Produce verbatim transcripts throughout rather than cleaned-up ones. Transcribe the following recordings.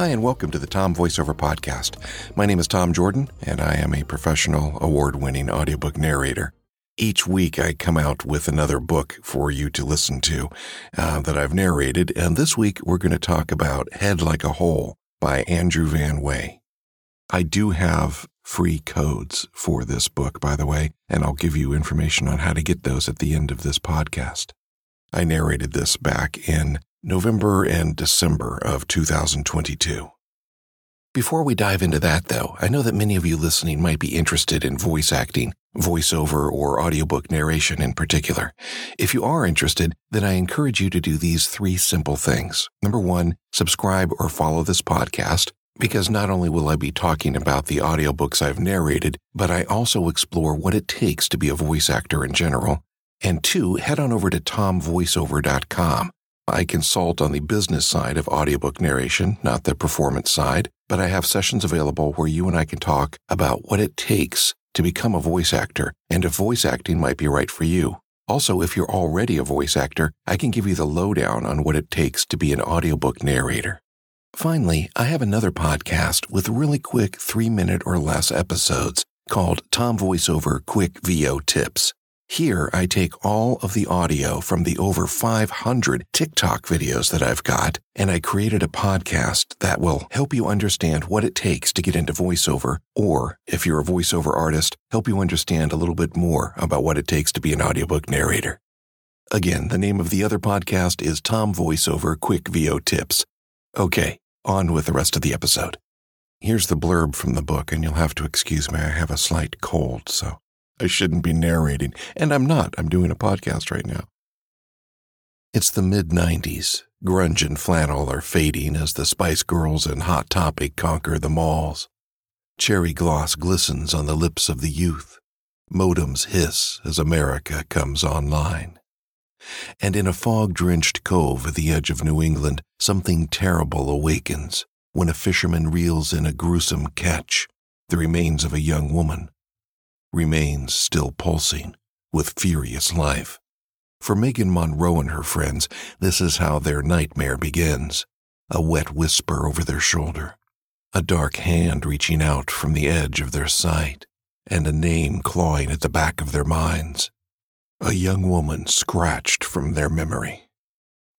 Hi, and welcome to the Tom Voiceover Podcast. My name is Tom Jordan, and I am a professional, award-winning audiobook narrator. Each week, I come out with another book for you to listen to uh, that I've narrated, and this week, we're going to talk about Head Like a Hole by Andrew Van Wey. I do have free codes for this book, by the way, and I'll give you information on how to get those at the end of this podcast. I narrated this back in November and December of two thousand twenty-two. Before we dive into that, though, I know that many of you listening might be interested in voice acting, voiceover, or audiobook narration in particular. If you are interested, then I encourage you to do these three simple things. Number one, subscribe or follow this podcast, because not only will I be talking about the audiobooks I've narrated, but I also explore what it takes to be a voice actor in general. And two, head on over to Tom Voiceover dot com. I consult on the business side of audiobook narration, not the performance side, but I have sessions available where you and I can talk about what it takes to become a voice actor and if voice acting might be right for you. Also, if you're already a voice actor, I can give you the lowdown on what it takes to be an audiobook narrator. Finally, I have another podcast with really quick three-minute or less episodes called Tom Voiceover Quick V O Tips. Here, I take all of the audio from the over five hundred TikTok videos that I've got, and I created a podcast that will help you understand what it takes to get into voiceover, or, if you're a voiceover artist, help you understand a little bit more about what it takes to be an audiobook narrator. Again, the name of the other podcast is Tom Voiceover Quick V O Tips. Okay, on with the rest of the episode. Here's the blurb from the book, and you'll have to excuse me, I have a slight cold, so I shouldn't be narrating, and I'm not. I'm doing a podcast right now. It's the mid-nineties. Grunge and flannel are fading as the Spice Girls and Hot Topic conquer the malls. Cherry gloss glistens on the lips of the youth. Modems hiss as America comes online. And in a fog-drenched cove at the edge of New England, something terrible awakens when a fisherman reels in a gruesome catch, the remains of a young woman. Remains still pulsing with furious life. For Megan Monroe and her friends, this is how their nightmare begins. A wet whisper over their shoulder, a dark hand reaching out from the edge of their sight, and a name clawing at the back of their minds. A young woman scratched from their memory.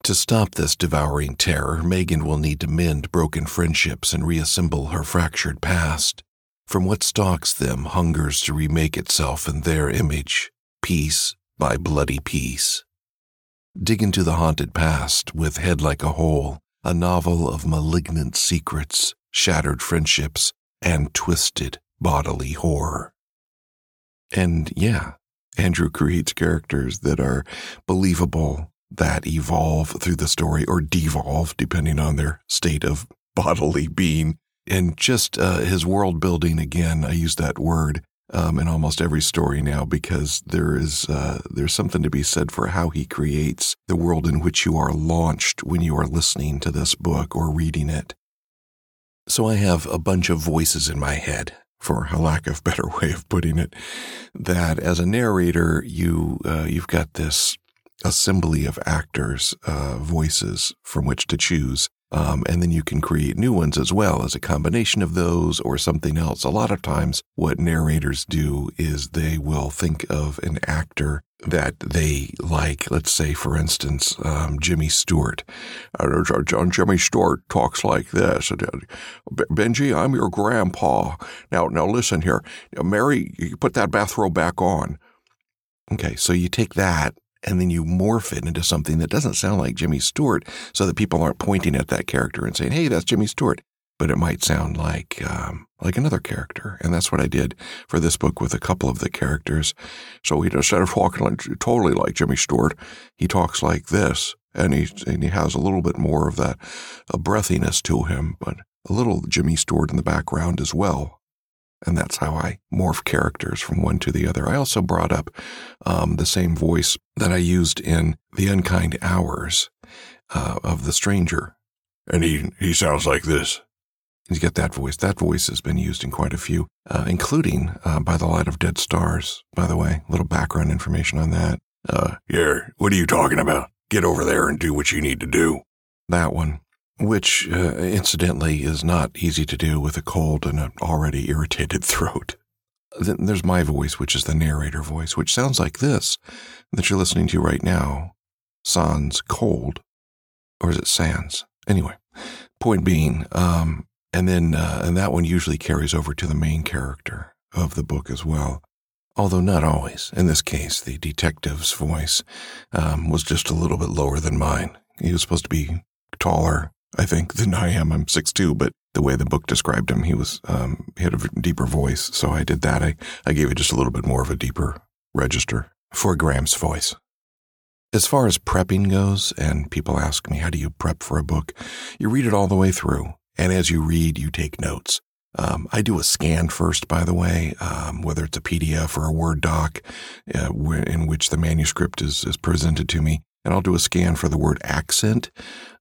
To stop this devouring terror, Megan will need to mend broken friendships and reassemble her fractured past. From what stalks them hungers to remake itself in their image, piece by bloody piece. Dig into the haunted past with Head Like a Hole, a novel of malignant secrets, shattered friendships, and twisted bodily horror. And yeah, Andrew creates characters that are believable, that evolve through the story or devolve depending on their state of bodily being. And just uh, his world building, again, I use that word um, in almost every story now because there is uh, there's something to be said for how he creates the world in which you are launched when you are listening to this book or reading it. So I have a bunch of voices in my head, for a lack of better way of putting it, that as a narrator, you, uh, you've got this assembly of actors' uh, voices from which to choose. Um, and then you can create new ones as well as a combination of those or something else. A lot of times what narrators do is they will think of an actor that they like. Let's say, for instance, um, Jimmy Stewart. Uh, Jimmy Stewart talks like this. Benji, I'm your grandpa. Now, now listen here. Mary, you put that bathrobe back on. Okay, so you take that. And then you morph it into something that doesn't sound like Jimmy Stewart so that people aren't pointing at that character and saying, hey, that's Jimmy Stewart. But it might sound like um, like another character. And that's what I did for this book with a couple of the characters. So he, instead of talking like, totally like Jimmy Stewart, he talks like this. And he, and he has a little bit more of that a breathiness to him, but a little Jimmy Stewart in the background as well. And that's how I morph characters from one to the other. I also brought up um, the same voice that I used in The Unkind Hours uh, of The Stranger. And he, he sounds like this. He's got that voice. That voice has been used in quite a few, uh, including uh, By the Light of Dead Stars, by the way. A little background information on that. Uh, yeah, what are you talking about? Get over there and do what you need to do. That one. which, uh, incidentally, is not easy to do with a cold and an already irritated throat. Then there's my voice, which is the narrator voice, which sounds like this that you're listening to right now. Sans cold. Or is it sans? Anyway, point being, um, and then uh, and that one usually carries over to the main character of the book as well. Although not always. In this case, the detective's voice um, was just a little bit lower than mine. He was supposed to be taller, I think, than I am. I'm six foot two, but the way the book described him, he was um, he had a deeper voice, so I did that. I, I gave it just a little bit more of a deeper register for Graham's voice. As far as prepping goes, and people ask me, how do you prep for a book? You read it all the way through, and as you read, you take notes. Um, I do a scan first, by the way, um, whether it's a P D F or a Word doc uh, w- in which the manuscript is, is presented to me. And I'll do a scan for the word accent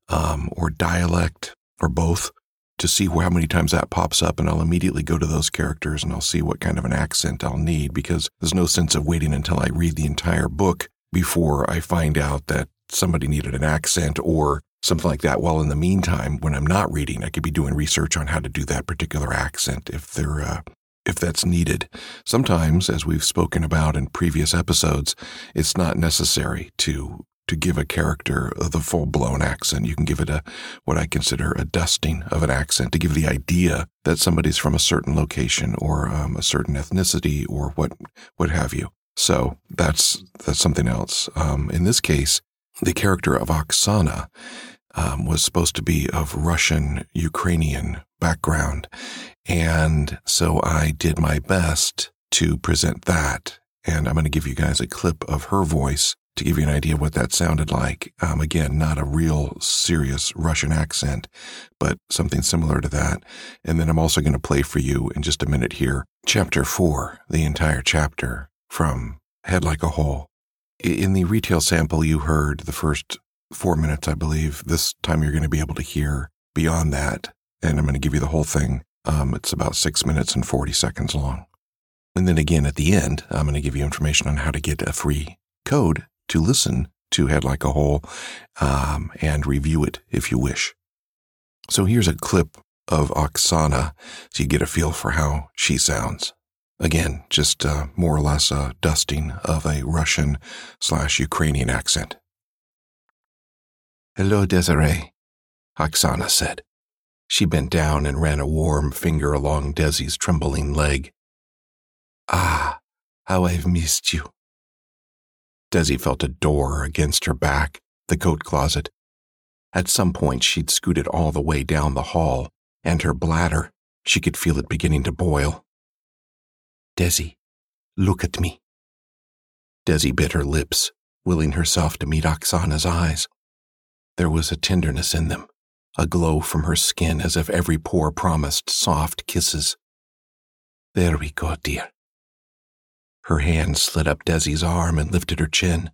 um, or dialect or both to see how many times that pops up. And I'll immediately go to those characters and I'll see what kind of an accent I'll need, because there's no sense of waiting until I read the entire book before I find out that somebody needed an accent or something like that. While in the meantime, when I'm not reading, I could be doing research on how to do that particular accent if they're, uh, if that's needed. Sometimes, as we've spoken about in previous episodes, it's not necessary to to give a character the full-blown accent. You can give it a what I consider a dusting of an accent to give the idea that somebody's from a certain location or um, a certain ethnicity or what what have you. So that's that's something else. Um, in this case, the character of Oksana um, was supposed to be of Russian, Ukrainian background. And so I did my best to present that. And I'm going to give you guys a clip of her voice to give you an idea of what that sounded like. Um, again, not a real serious Russian accent, but something similar to that. And then I'm also going to play for you in just a minute here, chapter four, the entire chapter from Head Like a Hole. In the retail sample, you heard the first four minutes, I believe. This time you're going to be able to hear beyond that, and I'm going to give you the whole thing. Um, it's about six minutes and forty seconds long. And then again, at the end, I'm going to give you information on how to get a free code to listen to Head Like a Hole um, and review it if you wish. So here's a clip of Oksana so you get a feel for how she sounds. Again, just uh, more or less a dusting of a Russian slash Ukrainian accent. "Hello, Desiree," Oksana said. She bent down and ran a warm finger along Desi's trembling leg. "Ah, how I've missed you." Desi felt a door against her back, the coat closet. At some point, she'd scooted all the way down the hall, and her bladder, she could feel it beginning to boil. "Desi, look at me." Desi bit her lips, willing herself to meet Oksana's eyes. There was a tenderness in them, a glow from her skin as if every pore promised soft kisses. "There we go, dear." Her hand slid up Desi's arm and lifted her chin.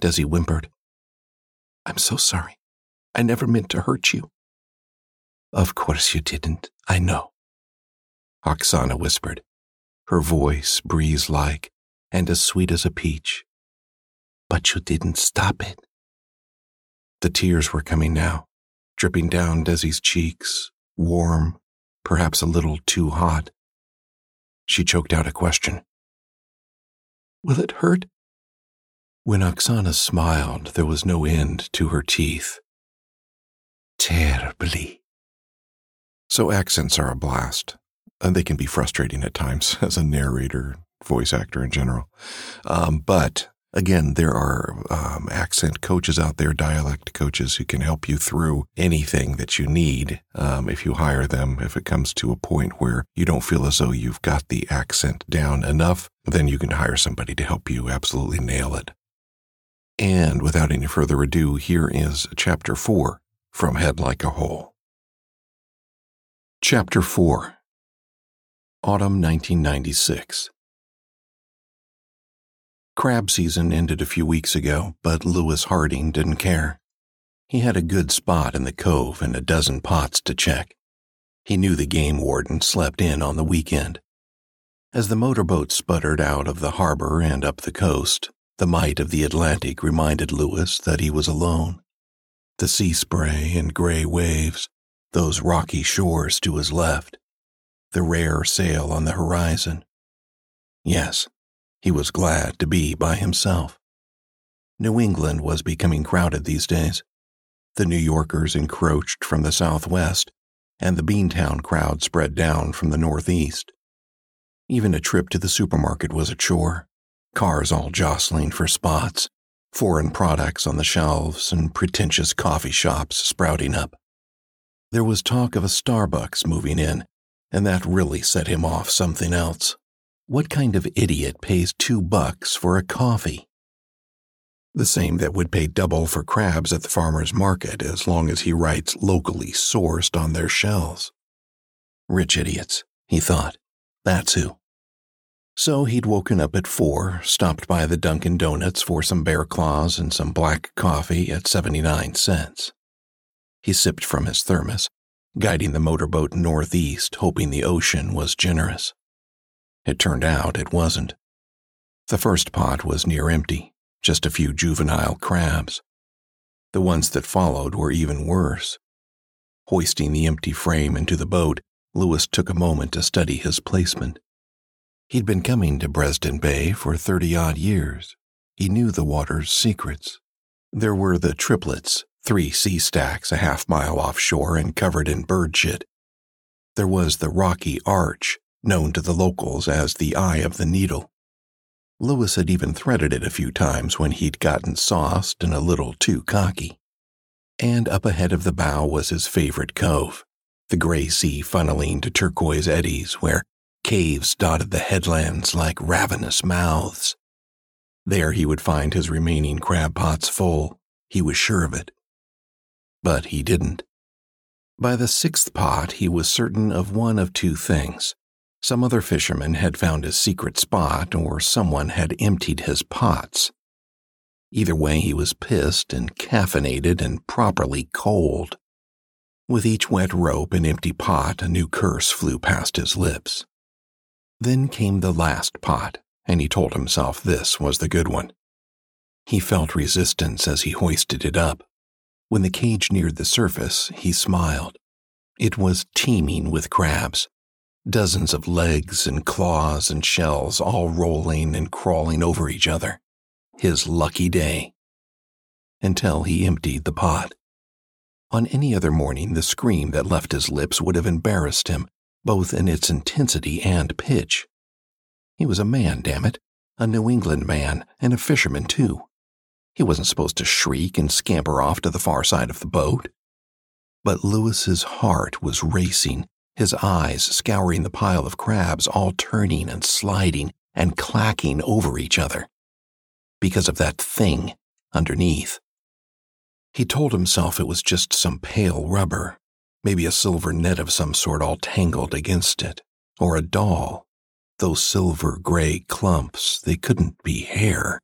Desi whimpered, "I'm so sorry. I never meant to hurt you." "Of course you didn't. I know," Oksana whispered. Her voice breeze-like and as sweet as a peach. "But you didn't stop it." The tears were coming now, dripping down Desi's cheeks, warm, perhaps a little too hot. She choked out a question. "Will it hurt?" When Oksana smiled, there was no end to her teeth. "Terribly." So accents are a blast. And they can be frustrating at times as a narrator, voice actor in general. Um, but again, there are um, accent coaches out there, dialect coaches who can help you through anything that you need um, if you hire them. If it comes to a point where you don't feel as though you've got the accent down enough, then you can hire somebody to help you absolutely nail it. And without any further ado, here is Chapter four from Head Like a Hole. Chapter four. Autumn nineteen ninety-six. Crab season ended a few weeks ago, but Lewis Harding didn't care. He had a good spot in the cove and a dozen pots to check. He knew the game warden slept in on the weekend. As the motorboat sputtered out of the harbor and up the coast, the might of the Atlantic reminded Lewis that he was alone. the sea spray and gray waves, those rocky shores to his left, the rare sail on the horizon. Yes, he was glad to be by himself. New England was becoming crowded these days. The New Yorkers encroached from the southwest, and the Beantown crowd spread down from the northeast. Even a trip to the supermarket was a chore, cars all jostling for spots, foreign products on the shelves, and pretentious coffee shops sprouting up. There was talk of a Starbucks moving in, and that really set him off something else. What kind of idiot pays two bucks for a coffee? The same that would pay double for crabs at the farmer's market as long as he writes locally sourced on their shells. Rich idiots, he thought. That's who. So he'd woken up at four, stopped by the Dunkin' Donuts for some bear claws and some black coffee at seventy-nine cents. He sipped from his thermos, guiding the motorboat northeast, hoping the ocean was generous. It turned out it wasn't. The first pot was near empty. Just a few juvenile crabs. The ones that followed were even worse. Hoisting the empty frame into the boat, Lewis took a moment to study his placement. He'd been coming to Bresden Bay for thirty-odd years. He knew the water's secrets. There were the triplets, three sea stacks a half mile offshore and covered in bird shit. There was the rocky arch, known to the locals as the Eye of the Needle. Lewis had even threaded it a few times when he'd gotten sauced and a little too cocky. And up ahead of the bow was his favorite cove, the gray sea funneling to turquoise eddies where caves dotted the headlands like ravenous mouths. There he would find his remaining crab pots full. He was sure of it. But he didn't. By the sixth pot, he was certain of one of two things. Some other fisherman had found his secret spot, or someone had emptied his pots. Either way, he was pissed and caffeinated and properly cold. With each wet rope and empty pot, a new curse flew past his lips. Then came the last pot, and he told himself this was the good one. He felt resistance as he hoisted it up. When the cage neared the surface, he smiled. It was teeming with crabs. Dozens of legs and claws and shells all rolling and crawling over each other. His lucky day. Until he emptied the pot. On any other morning, the scream that left his lips would have embarrassed him, both in its intensity and pitch. He was a man, damn it, a New England man, and a fisherman, too. He wasn't supposed to shriek and scamper off to the far side of the boat. But Lewis's heart was racing. His eyes scouring the pile of crabs, all turning and sliding and clacking over each other. Because of that thing underneath. He told himself it was just some pale rubber, maybe a silver net of some sort all tangled against it, or a doll. Those silver gray clumps, they couldn't be hair.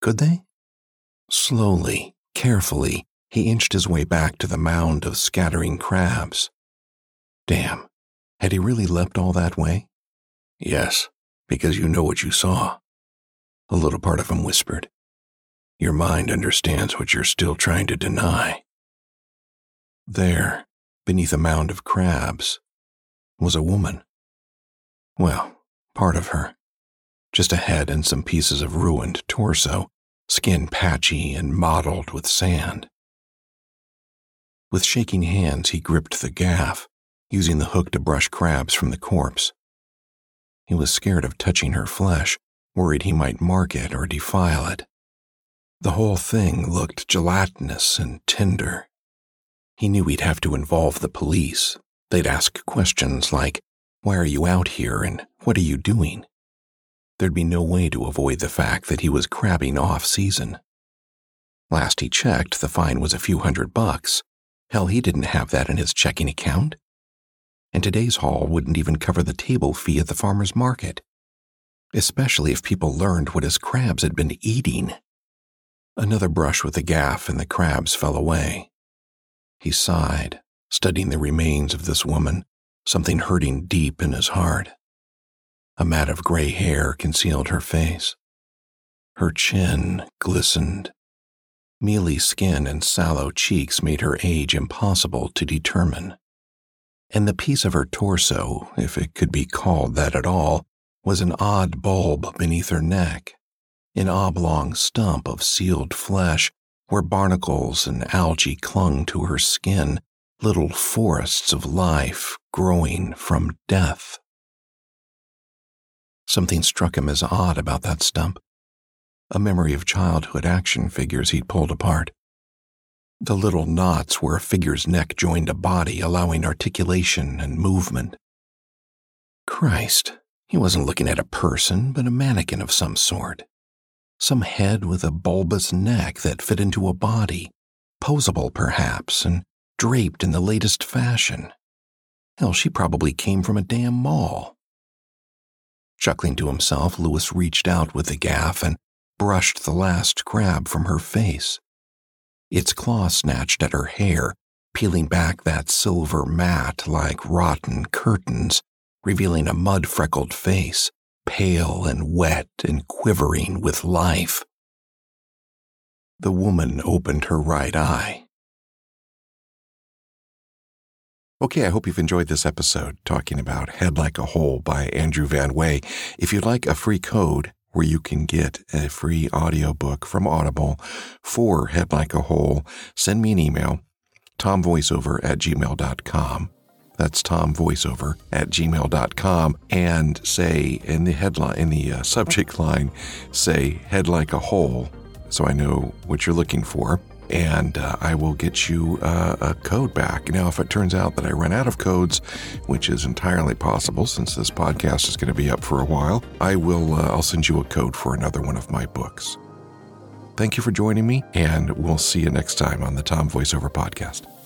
Could they? Slowly, carefully, he inched his way back to the mound of scattering crabs. Damn, had he really leapt all that way? Yes, because you know what you saw. A little part of him whispered. Your mind understands what you're still trying to deny. There, beneath a mound of crabs, was a woman. Well, part of her. Just a head and some pieces of ruined torso, skin patchy and mottled with sand. With shaking hands, he gripped the gaff. Using the hook to brush crabs from the corpse. He was scared of touching her flesh, worried he might mark it or defile it. The whole thing looked gelatinous and tender. He knew he'd have to involve the police. They'd ask questions like, why are you out here and what are you doing? There'd be no way to avoid the fact that he was crabbing off-season. Last he checked, the fine was a few hundred bucks. Hell, he didn't have that in his checking account. And today's haul wouldn't even cover the table fee at the farmer's market, especially if people learned what his crabs had been eating. Another brush with the gaff and the crabs fell away. He sighed, studying the remains of this woman, something hurting deep in his heart. A mat of gray hair concealed her face. Her chin glistened. Mealy skin and sallow cheeks made her age impossible to determine. And the piece of her torso, if it could be called that at all, was an odd bulb beneath her neck, an oblong stump of sealed flesh where barnacles and algae clung to her skin, little forests of life growing from death. Something struck him as odd about that stump, a memory of childhood action figures he'd pulled apart. The little knots where a figure's neck joined a body, allowing articulation and movement. Christ, he wasn't looking at a person, but a mannequin of some sort. Some head with a bulbous neck that fit into a body, posable perhaps, and draped in the latest fashion. Hell, she probably came from a damn mall. Chuckling to himself, Lewis reached out with the gaff and brushed the last crab from her face. Its claw snatched at her hair, peeling back that silver mat like rotten curtains, revealing a mud-freckled face, pale and wet and quivering with life. The woman opened her right eye. Okay, I hope you've enjoyed this episode talking about Head Like a Hole by Andrew Van Wey. If you'd like a free code, where you can get a free audiobook from Audible for Head Like a Hole, send me an email, tom voiceover at gmail dot com. That's tom voiceover at gmail dot com. And say in the headline, in the uh, subject line, say Head Like a Hole, so I know what you're looking for. And uh, I will get you uh, a code back. Now, if it turns out that I run out of codes, which is entirely possible since this podcast is going to be up for a while, I will. Uh, I'll send you a code for another one of my books. Thank you for joining me, and we'll see you next time on the Tom Voiceover Podcast.